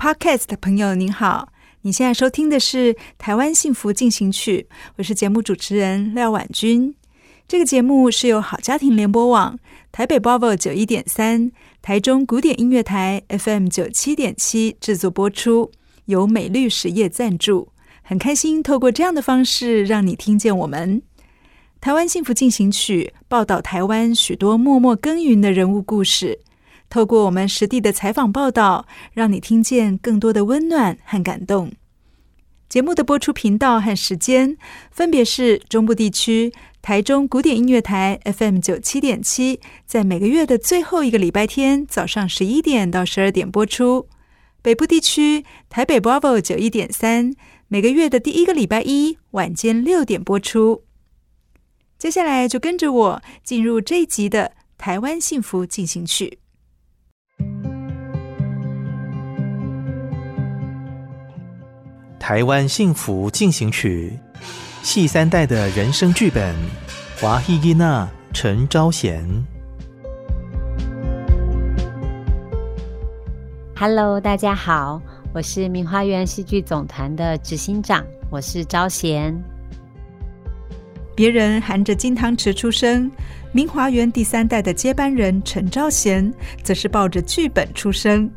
Podcast 的朋友您好，你现在收听的是台湾幸福进行曲，我是节目主持人廖婉君。这个节目是由好家庭联播网、台北 Bravo 91.3、台中古典音乐台 FM 97.7制作播出，由美律实业赞助。很开心透过这样的方式让你听见我们。台湾幸福进行曲报道台湾许多默默耕耘的人物故事，透过我们实地的采访报道，让你听见更多的温暖和感动。节目的播出频道和时间分别是中部地区台中古典音乐台 FM 97.7， 在每个月的最后一个礼拜天早上11点到12点播出；北部地区台北 Bravo 91.3， 每个月的第一个礼拜一晚间6点播出。接下来就跟着我进入这一集的台湾幸福进行曲。台湾幸福进行曲，系三代的人生剧本，华裔囡仔陈昭贤。Hello， 大家好，我是明花园戏剧总团的执行长，我是昭贤。别人含着金汤匙出生，明华园第三代的接班人陈昭贤，则是抱着剧本出生。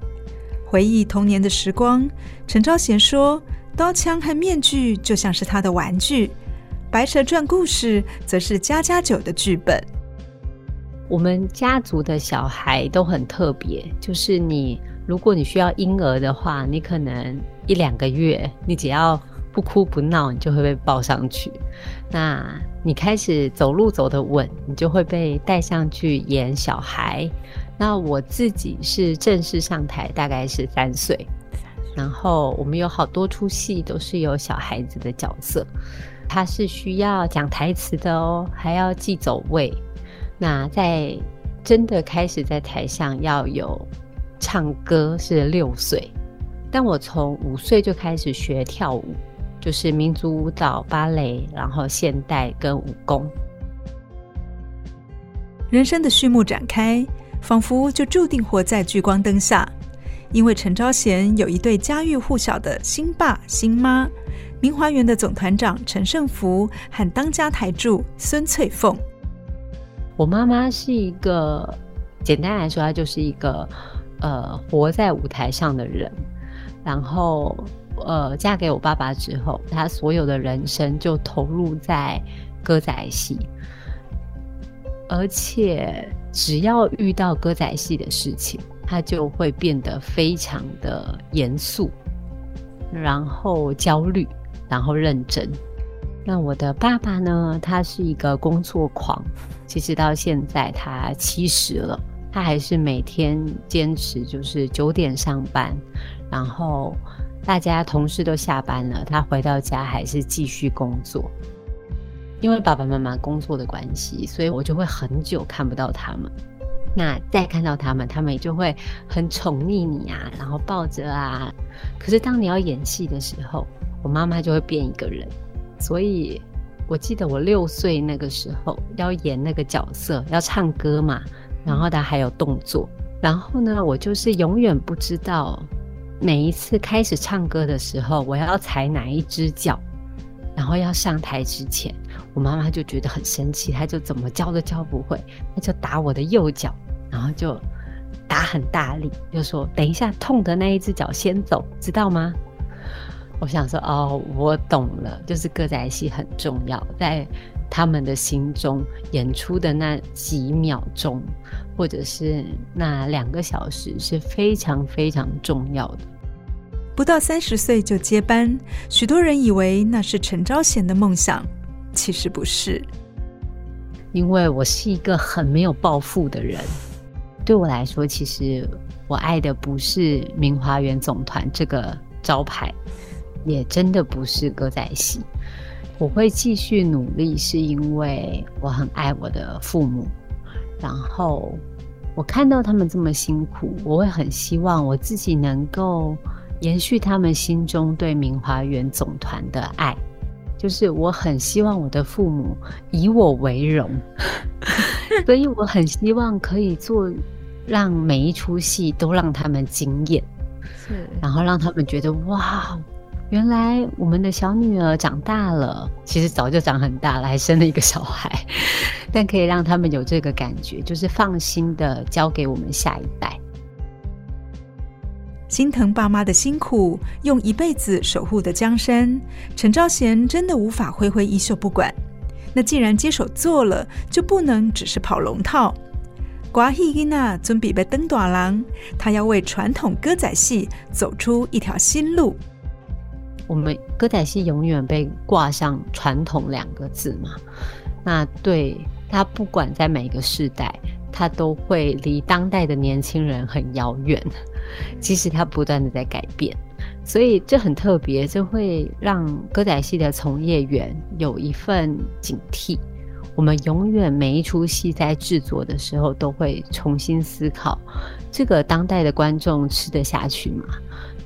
回忆童年的时光，陈昭贤说，刀枪和面具就像是他的玩具，白蛇传故事则是家家酒的剧本。我们家族的小孩都很特别，就是如果你需要婴儿的话，你可能1-2个月，你只要不哭不闹，你就会被抱上去。那你开始走路走得稳，你就会被带上去演小孩。那我自己是正式上台大概是3岁，然后我们有好多出戏都是有小孩子的角色，他是需要讲台词的哦，还要记走位。那在真的开始在台上要有唱歌是6岁，但我从5岁就开始学跳舞，就是民族舞蹈、芭蕾，然后现代跟武功。人生的序幕展开，仿佛就注定活在聚光灯下。因为陈昭贤有一对家喻户晓的新爸新妈，明华园的总团长陈胜福和当家台柱孙翠凤。我妈妈是一个，简单来说她就是一个活在舞台上的人，然后嫁给我爸爸之后，她所有的人生就投入在歌仔戏，而且只要遇到歌仔戏的事情，他就会变得非常的严肃，然后焦虑，然后认真。那我的爸爸呢，他是一个工作狂，其实到现在他70了，他还是每天坚持就是9点上班，然后大家同事都下班了，他回到家还是继续工作。因为爸爸妈妈工作的关系，所以我就会很久看不到他们。那再看到他们，他们也就会很宠溺你啊，然后抱着啊。可是当你要演戏的时候，我妈妈就会变一个人。所以我记得我6岁那个时候要演那个角色，要唱歌嘛，然后她还有动作。然后呢，我就是永远不知道每一次开始唱歌的时候，我要踩哪一只脚。然后要上台之前，我妈妈就觉得很生气，她就怎么教都教不会，她就打我的右脚，然后就打很大力，就说等一下痛的那一只脚先走，知道吗？我想说哦，我懂了，就是歌仔戏很重要，在他们的心中演出的那几秒钟或者是那2个小时是非常非常重要的。不到30岁就接班，许多人以为那是陈昭贤的梦想，其实不是。因为我是一个很没有抱负的人，对我来说，其实我爱的不是明华园总团这个招牌，也真的不是歌仔戏。我会继续努力，是因为我很爱我的父母，然后我看到他们这么辛苦，我会很希望我自己能够延续他们心中对明华园总团的爱，就是我很希望我的父母以我为荣所以我很希望可以做让每一出戏都让他们惊艳，然后让他们觉得哇，原来我们的小女儿长大了，其实早就长很大了，还生了一个小孩但可以让他们有这个感觉，就是放心的交给我们下一代。心疼爸妈的辛苦，用一辈子守护的江山，陈昭贤真的无法挥挥衣袖不管。那既然接手做了，就不能只是跑龙套。歌仔囡仔准备要当大人，他要为传统歌仔戏走出一条新路。我们歌仔戏永远被挂上传统2个字嘛，那对他不管在每个世代，他都会离当代的年轻人很遥远。其实它不断的在改变，所以这很特别，这会让歌仔戏的从业员有一份警惕。我们永远每一出戏在制作的时候，都会重新思考这个当代的观众吃得下去吗？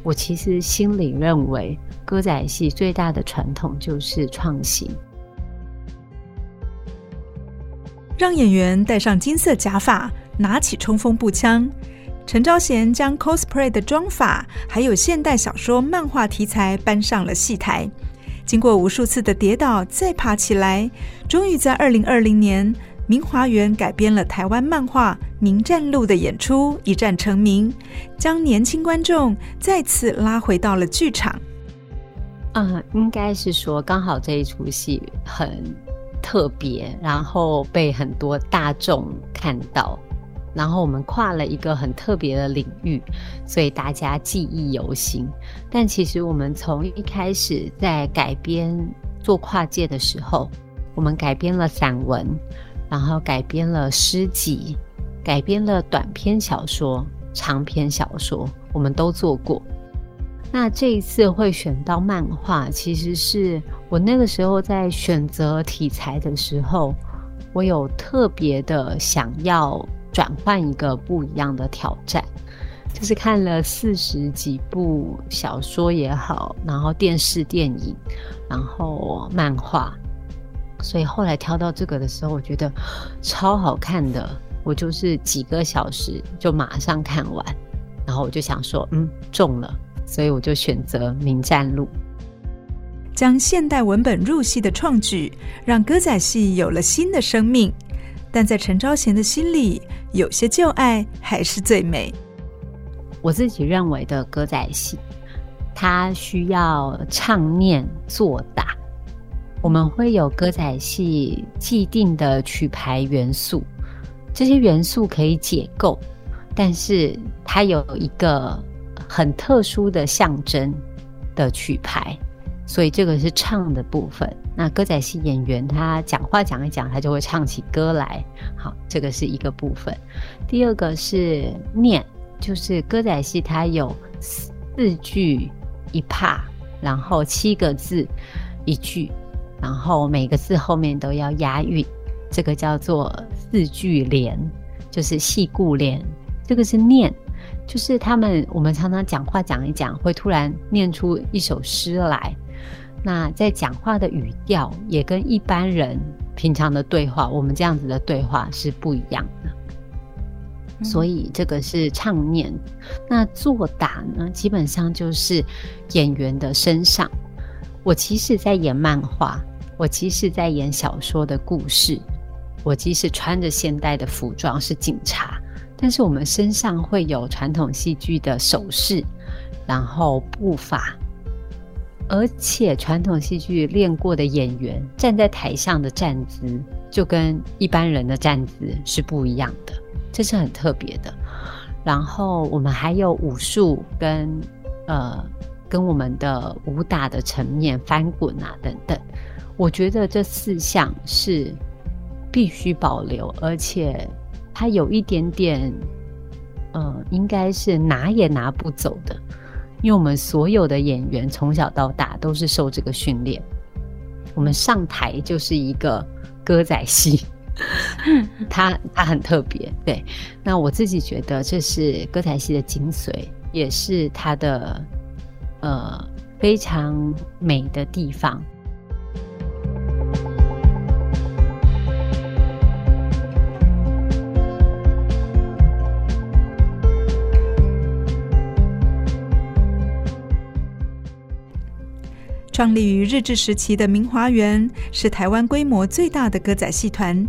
我其实心里认为，歌仔戏最大的传统就是创新。让演员戴上金色假发，拿起冲锋步枪。陈昭贤将 cosplay 的妆法还有现代小说漫画题材搬上了戏台，经过无数次的跌倒再爬起来，终于在2020年明华园改编了台湾漫画《名战录》的演出一战成名，将年轻观众再次拉回到了剧场。应该是说刚好这一出戏很特别，然后被很多大众看到，然后我们跨了一个很特别的领域，所以大家记忆犹新。但其实我们从一开始在改编做跨界的时候，我们改编了散文，然后改编了诗集，改编了短篇小说、长篇小说，我们都做过。那这一次会选到漫画，其实是我那个时候在选择题材的时候，我有特别的想要转换一个不一样的挑战，就是看了40几部小说也好，然后电视电影，然后漫画，所以后来挑到这个的时候，我觉得超好看的，我就是几个小时就马上看完，然后我就想说中了，所以我就选择《名战录》。将现代文本入戏的创举，让歌仔戏有了新的生命，但在陈昭贤的心里，有些旧爱还是最美。我自己认为的歌仔戏，它需要唱念做打。我们会有歌仔戏既定的曲牌元素，这些元素可以解构，但是它有一个很特殊的象征的曲牌，所以这个是唱的部分。那歌仔戏演员他讲话讲一讲，他就会唱起歌来。好，这个是一个部分。第二个是念，就是歌仔戏它有4句1拍，然后7个字1句，然后每个字后面都要押韵，这个叫做4句联，就是戏故联。这个是念，就是我们常常讲话讲一讲，会突然念出一首诗来。那在讲话的语调也跟一般人平常的对话，我们这样子的对话是不一样的，所以这个是唱念。那做打呢，基本上就是演员的身上。我即使在演漫画，我即使在演小说的故事，我即使穿着现代的服装是警察，但是我们身上会有传统戏剧的手势，然后步伐，而且传统戏剧练过的演员站在台上的站姿就跟一般人的站姿是不一样的，这是很特别的。然后我们还有武术跟我们的武打的层面，翻滚啊等等，我觉得这四项是必须保留，而且它有一点点应该是拿也拿不走的，因为我们所有的演员从小到大都是受这个训练，我们上台就是一个歌仔戏它很特别。对，那我自己觉得这是歌仔戏的精髓，也是它的非常美的地方。创立于日治时期的明华园是台湾规模最大的歌仔戏团，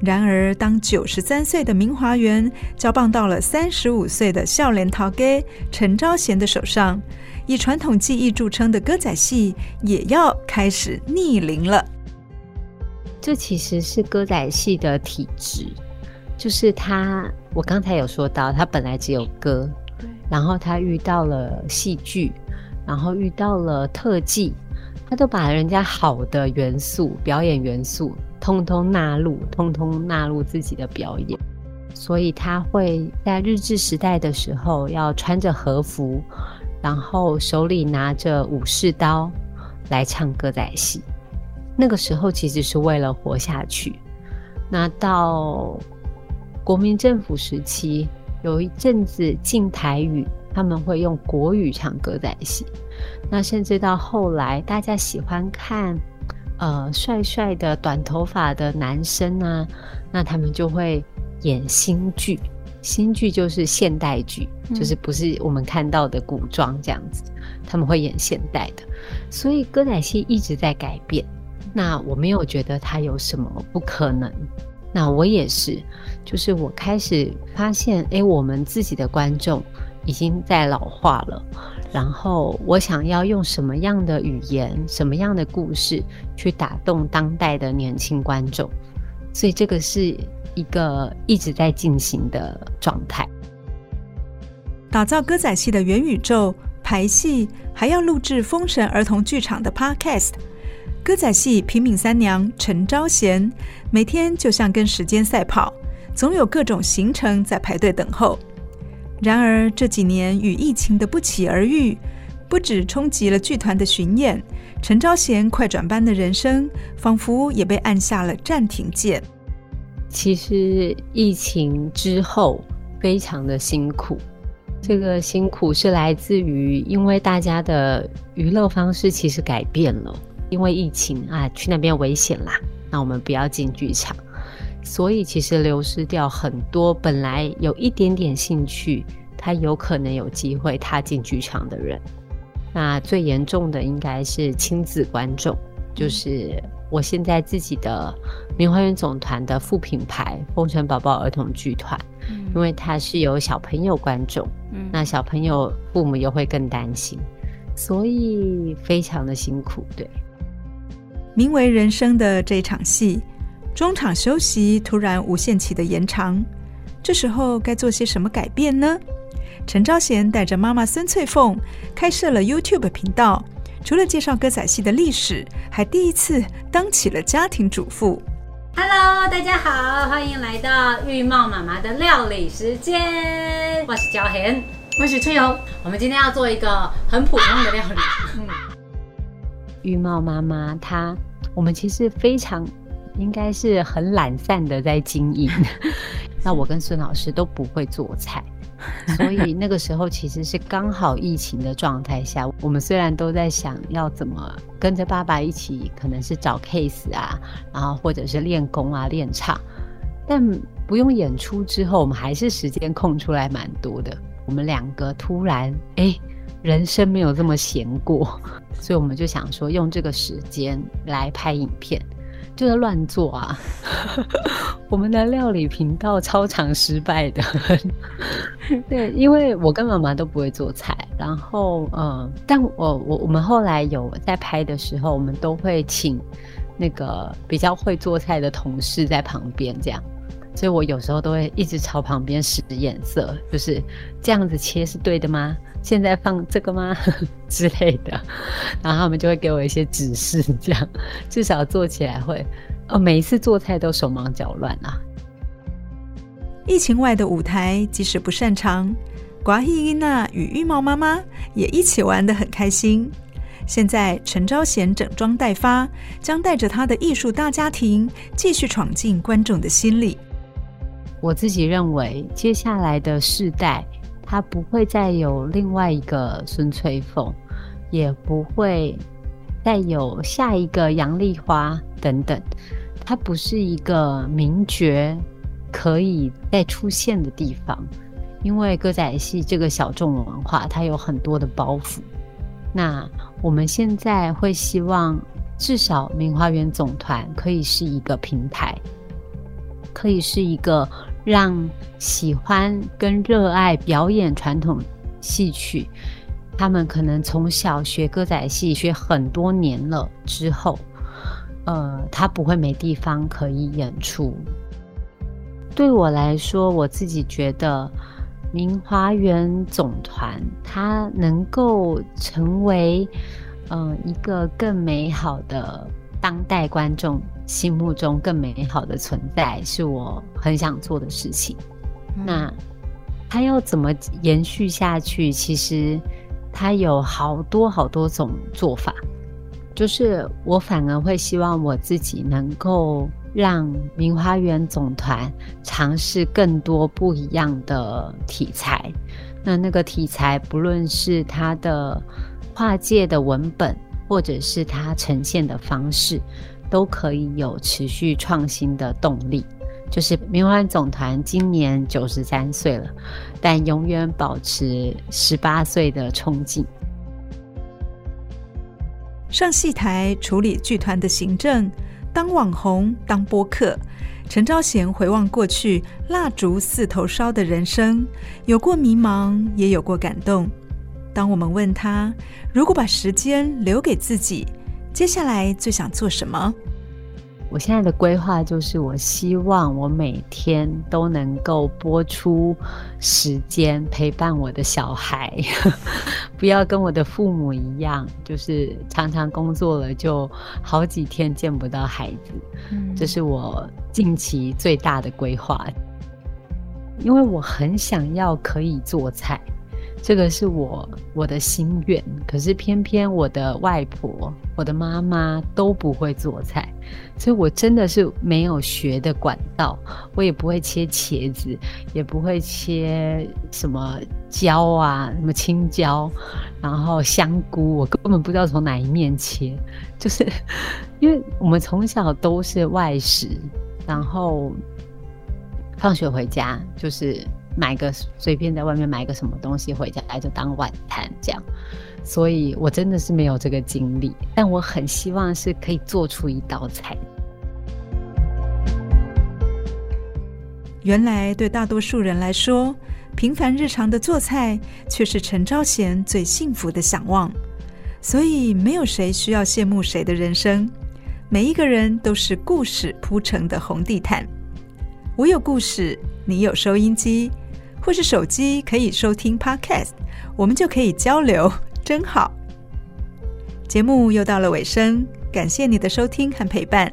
然而当93岁的明华园交棒到了35岁的少年头家陈昭贤的手上，以传统技艺著称的歌仔戏也要开始逆龄了。这其实是歌仔戏的体质，就是我刚才有说到他本来只有歌，然后他遇到了戏剧，然后遇到了特技，他都把人家好的元素、表演元素通通纳入自己的表演，所以他会在日治时代的时候要穿着和服，然后手里拿着武士刀来唱歌仔戏。那个时候其实是为了活下去。那到国民政府时期，有一阵子禁台语，他们会用国语唱歌仔戏。那甚至到后来大家喜欢看帅帅的短头发的男生啊，那他们就会演新剧，新剧就是现代剧，就是不是我们看到的古装这样子，他们会演现代的。所以歌仔戏一直在改变，那我没有觉得它有什么不可能。那我也是，就是我开始发现我们自己的观众已经在老化了，然后我想要用什么样的语言、什么样的故事去打动当代的年轻观众，所以这个是一个一直在进行的状态。打造歌仔戏的元宇宙、排戏，还要录制风神儿童剧场的 Podcast。 歌仔戏平民三娘陈昭贤每天就像跟时间赛跑，总有各种行程在排队等候。然而这几年与疫情的不期而遇，不只冲击了剧团的巡演，陈昭贤快转班的人生仿佛也被按下了暂停键。其实疫情之后非常的辛苦，这个辛苦是来自于因为大家的娱乐方式其实改变了，因为疫情啊，去那边危险啦，那我们不要进剧场，所以其实流失掉很多本来有一点点兴趣，他有可能有机会踏进剧场的人。那最严重的应该是亲子观众，就是我现在自己的明华园总团的副品牌风城宝宝儿童剧团，因为它是有小朋友观众，那小朋友父母又会更担心，所以非常的辛苦。对，名为人生的这场戏，中场休息突然无限期的延长，这时候该做些什么改变呢？陈昭贤带着妈妈孙翠凤开设了 YouTube 频道，除了介绍歌仔戏的历史，还第一次当起了家庭主妇。Hello， 大家好，欢迎来到玉茂妈妈的料理时间，我是昭贤，我是翠友。我们今天要做一个很普通的料理。玉茂妈妈我们其实非常。应该是很懒散的在经营那我跟孙老师都不会做菜，所以那个时候其实是刚好疫情的状态下，我们虽然都在想要怎么跟着爸爸一起，可能是找 case 啊，然后或者是练功啊练唱，但不用演出之后我们还是时间空出来蛮多的。我们两个突然人生没有这么闲过，所以我们就想说用这个时间来拍影片。就是乱做啊。我们的料理频道超常失败的。对，因为我跟妈妈都不会做菜，然后但我们后来有在拍的时候，我们都会请那个比较会做菜的同事在旁边这样。所以我有时候都会一直朝旁边使眼色，就是这样子切是对的吗？现在放这个吗？之类的，然后他们就会给我一些指示，这样至少做起来会每一次做菜都手忙脚乱啊。疫情外的舞台，即使不擅长，寡希伊娜与羽毛妈妈也一起玩得很开心。现在陈昭贤整装待发，将带着他的艺术大家庭继续闯进观众的心里。我自己认为，接下来的世代，他不会再有另外一个孙翠凤，也不会再有下一个杨丽花等等，它不是一个名角可以再出现的地方，因为歌仔戏这个小众文化，它有很多的包袱。那我们现在会希望，至少明华园总团可以是一个平台，可以是一个让喜欢跟热爱表演传统戏曲，他们可能从小学歌仔戏学很多年了之后，他不会没地方可以演出。对我来说，我自己觉得明华园总团它能够成为一个更美好的当代观众心目中更美好的存在，是我很想做的事情。那它要怎么延续下去，其实它有好多好多种做法，就是我反而会希望我自己能够让明花园总团尝试更多不一样的题材，那个题材不论是它的跨界的文本，或者是它呈现的方式，都可以有持续创新的动力。就是明华园总团今年93岁了，但永远保持18岁的冲劲。上戏台处理剧团的行政，当网红，当播客，陈昭贤回望过去蜡烛四头烧的人生，有过迷茫，也有过感动。当我们问他，如果把时间留给自己，接下来最想做什么？我现在的规划就是，我希望我每天都能够播出时间陪伴我的小孩，不要跟我的父母一样，就是常常工作了就好几天见不到孩子。这是我近期最大的规划，因为我很想要可以做菜，这个是我的心愿，可是偏偏我的外婆、我的妈妈都不会做菜，所以我真的是没有学的管道，我也不会切茄子，也不会切什么椒啊，什么青椒，然后香菇，我根本不知道从哪一面切，就是因为我们从小都是外食，然后放学回家就是买个随便在外面买个什么东西回家来就当晚餐这样，所以我真的是没有这个经历，但我很希望是可以做出一道菜。原来对大多数人来说，平凡日常的做菜却是陈昭贤最幸福的向往，所以没有谁需要羡慕谁的人生，每一个人都是故事铺成的红地毯。我有故事，你有收音机，或是手机可以收听 Podcast， 我们就可以交流，真好。节目又到了尾声，感谢你的收听和陪伴，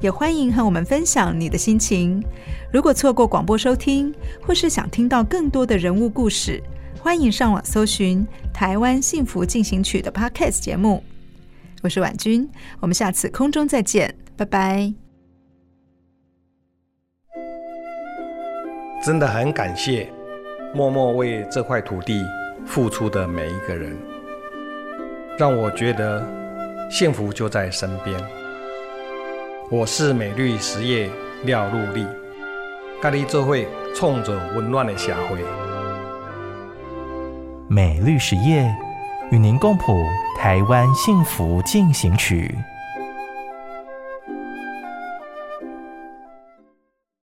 也欢迎和我们分享你的心情。如果错过广播收听，或是想听到更多的人物故事，欢迎上网搜寻台湾幸福进行曲的 Podcast 节目。我是婉君，我们下次空中再见，拜拜。真的很感谢默默为这块土地付出的每一个人，让我觉得幸福就在身边。我是美律实业廖陆立，跟你做伙创造温暖的社会。美律实业与您共谱台湾幸福进行曲。